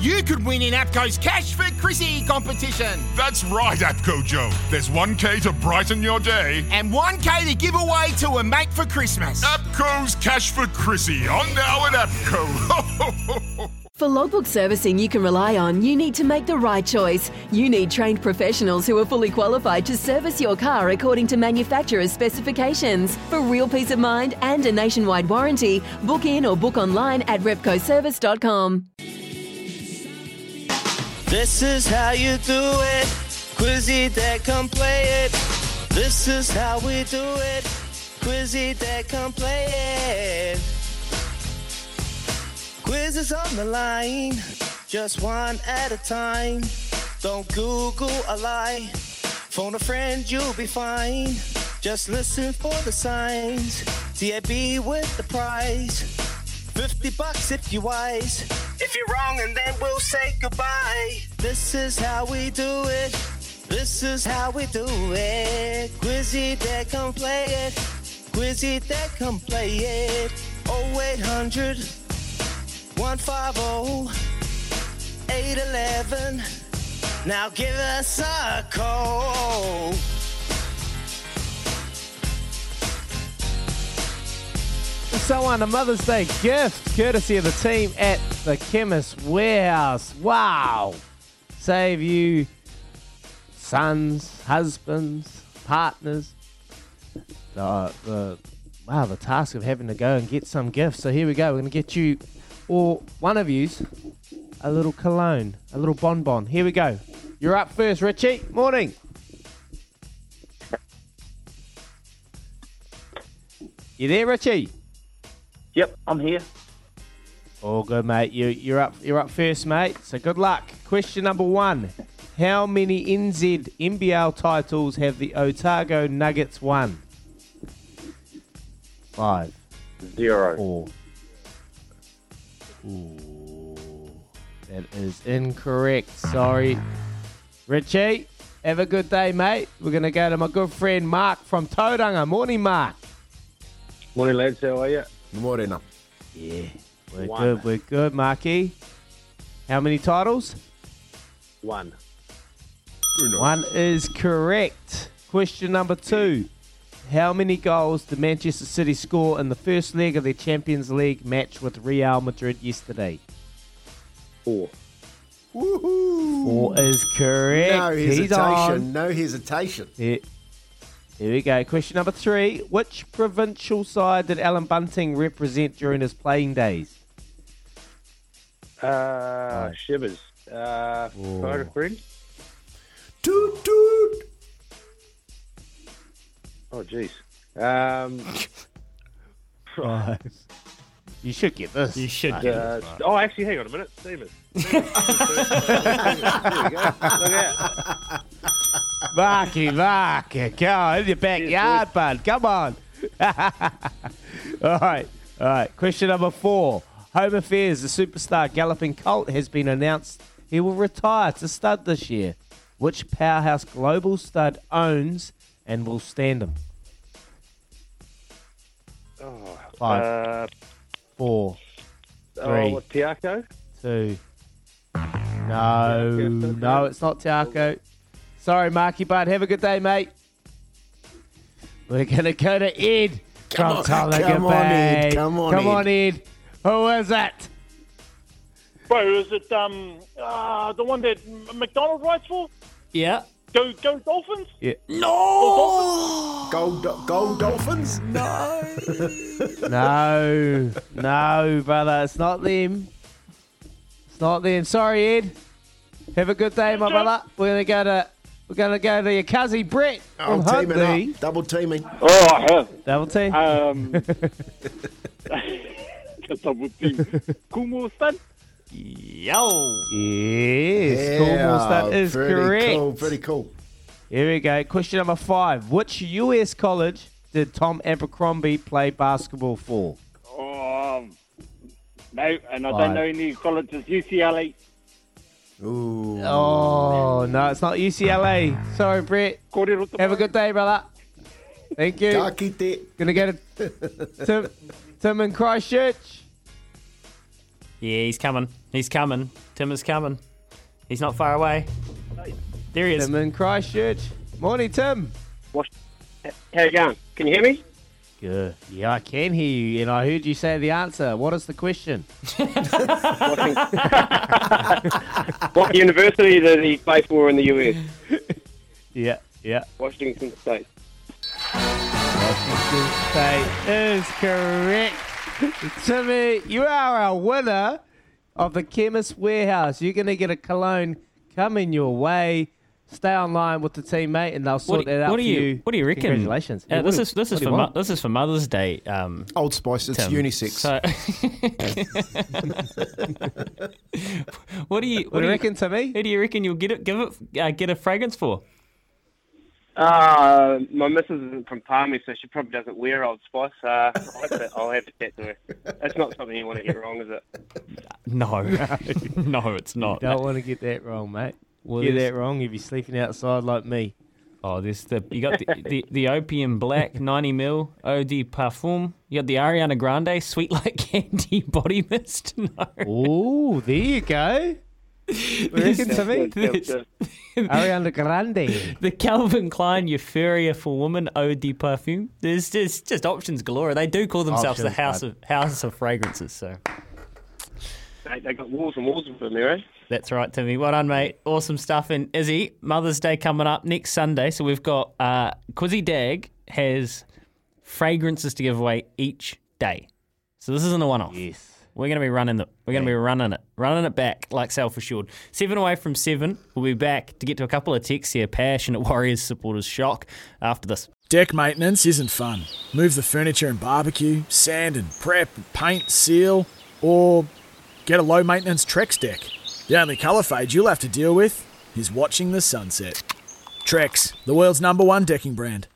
you could win in APCO's Cash for Chrissy competition. That's right, APCO Joe. There's 1K to brighten your day. And 1K to give away to a mate for Christmas. APCO's Cash for Chrissy, on now at APCO. For logbook servicing you can rely on, you need to make the right choice. You need trained professionals who are fully qualified to service your car according to manufacturer's specifications. For real peace of mind and a nationwide warranty, book in or book online at repcoservice.com. This is how you do it. Quizzy Deck, come play it. This is how we do it. Quizzy Deck, come play it. Quiz is on the line, just one at a time. Don't Google a lie, phone a friend, you'll be fine. Just listen for the signs, TAB with the prize. $50 if you're wise, if you're wrong and then we'll say goodbye. This is how we do it, this is how we do it. Quizzy Deck, come play it, Quizzy Deck, come play it. 0800 150-811. Now give us a call. So on a Mother's Day gift, courtesy of the team at the Chemist Warehouse. Wow. Save you sons, husbands, partners. The task of having to go and get some gifts. So here we go. We're going to get you, or one of you's, a little cologne, a little bonbon. Here we go. You're up first, Richie. Morning. You there, Richie? Yep, I'm here. All good, mate. You're up first, mate. So good luck. Question number one. How many NZ NBL titles have the Otago Nuggets won? 5. 0. 4. Ooh, that is incorrect. Sorry. Richie, have a good day, mate. We're going to go to my good friend Mark from Tauranga. Morning, Mark. Morning, lads. How are you? Morning. Yeah, we're good, Marky. How many titles? 1. 1 is correct. Question number 2. How many goals did Manchester City score in the first leg of their Champions League match with Real Madrid yesterday? 4. Woohoo! 4 is correct. No hesitation. He's on. No hesitation. Here we go. Question number 3. Which provincial side did Alan Bunting represent during his playing days? Shivers. Friend. Toot toot. Oh, jeez. You should get this. You should get this. Oh, actually, hang on a minute. Seamus. There we go. Look out. Marky. Come on. In your backyard, bud. Come on. All right. Question number 4. Home Affairs, the superstar Galloping Colt, has been announced he will retire to stud this year. Which powerhouse global stud owns and will stand him? 5, 4, 3. Tiako? 2. No, it's not Tiako. Sorry, Marky Bud. Have a good day, mate. We're going to go to Ed from Tallaght Bay. Come on, Ed. Who is it? Bro, is it the one that McDonald writes for? Yeah. Go Dolphins? Yeah. No! Go Dolphins? No. No, brother. It's not them. Sorry, Ed. Have a good day, my brother. We're gonna go to your cousin Brett. Oh, teaming up. Double teaming. Oh, I have. Double team. Double team. Coolmore Stunt. Yo! Yes, Coolmore Stunt is correct. Pretty cool. Here we go. Question number 5. Which US college did Tom Abercrombie play basketball for? No, and I don't know any colleges. UCLA. Ooh. Oh, no, it's not UCLA. Sorry, Brett. Have a good day, brother. Thank you. Gonna go to Tim in Christchurch. Yeah, he's coming. He's coming. Tim is coming. He's not far away. There he is. Tim in Christchurch. Morning, Tim. How you going? Can you hear me? Good. Yeah, I can hear you, and I heard you say the answer. What is the question? What university did he play for in the US? Yeah. Washington State. Washington State is correct. Timmy, you are a winner of the Chemist Warehouse. You're going to get a cologne coming your way. Stay online with the team, mate, and they'll sort that out for you. What do you reckon? Congratulations. This is for Mother's Day. Old Spice, it's Tim. Unisex. So What do you reckon, Timmy? Who do you reckon you'll get a fragrance for? My missus isn't from Palmy, so she probably doesn't wear Old Spice. I'll have to chat to her. That's not something you want to get wrong, is it? No, it's not. You don't want to get that wrong, mate. Get that wrong if you're sleeping outside like me. Oh, you got the Opium Black 90 ml Eau de Parfum. You got the Ariana Grande Sweet Like Candy Body Mist. No. Oh, there you go. Reckon to me. Ariana Grande. The Calvin Klein Euphoria for Women Eau de Parfum. There's just options galore. They do call themselves the House of Fragrances, so they got walls and walls of them there, eh? That's right, Timmy. Well done, mate. Awesome stuff. And Izzy, Mother's Day coming up next Sunday, so we've got Quizzy Deck has fragrances to give away each day. So this isn't a one-off. Yes. We're going to be running it. We're going to be running it back like self-assured. 7 away from 7. We'll be back to get to a couple of texts here. Passionate Warriors supporters shock after this. Deck maintenance isn't fun. Move the furniture and barbecue, sand and prep, paint, seal, or get a low-maintenance Trex deck. The only colour fade you'll have to deal with is watching the sunset. Trex, the world's number 1 decking brand.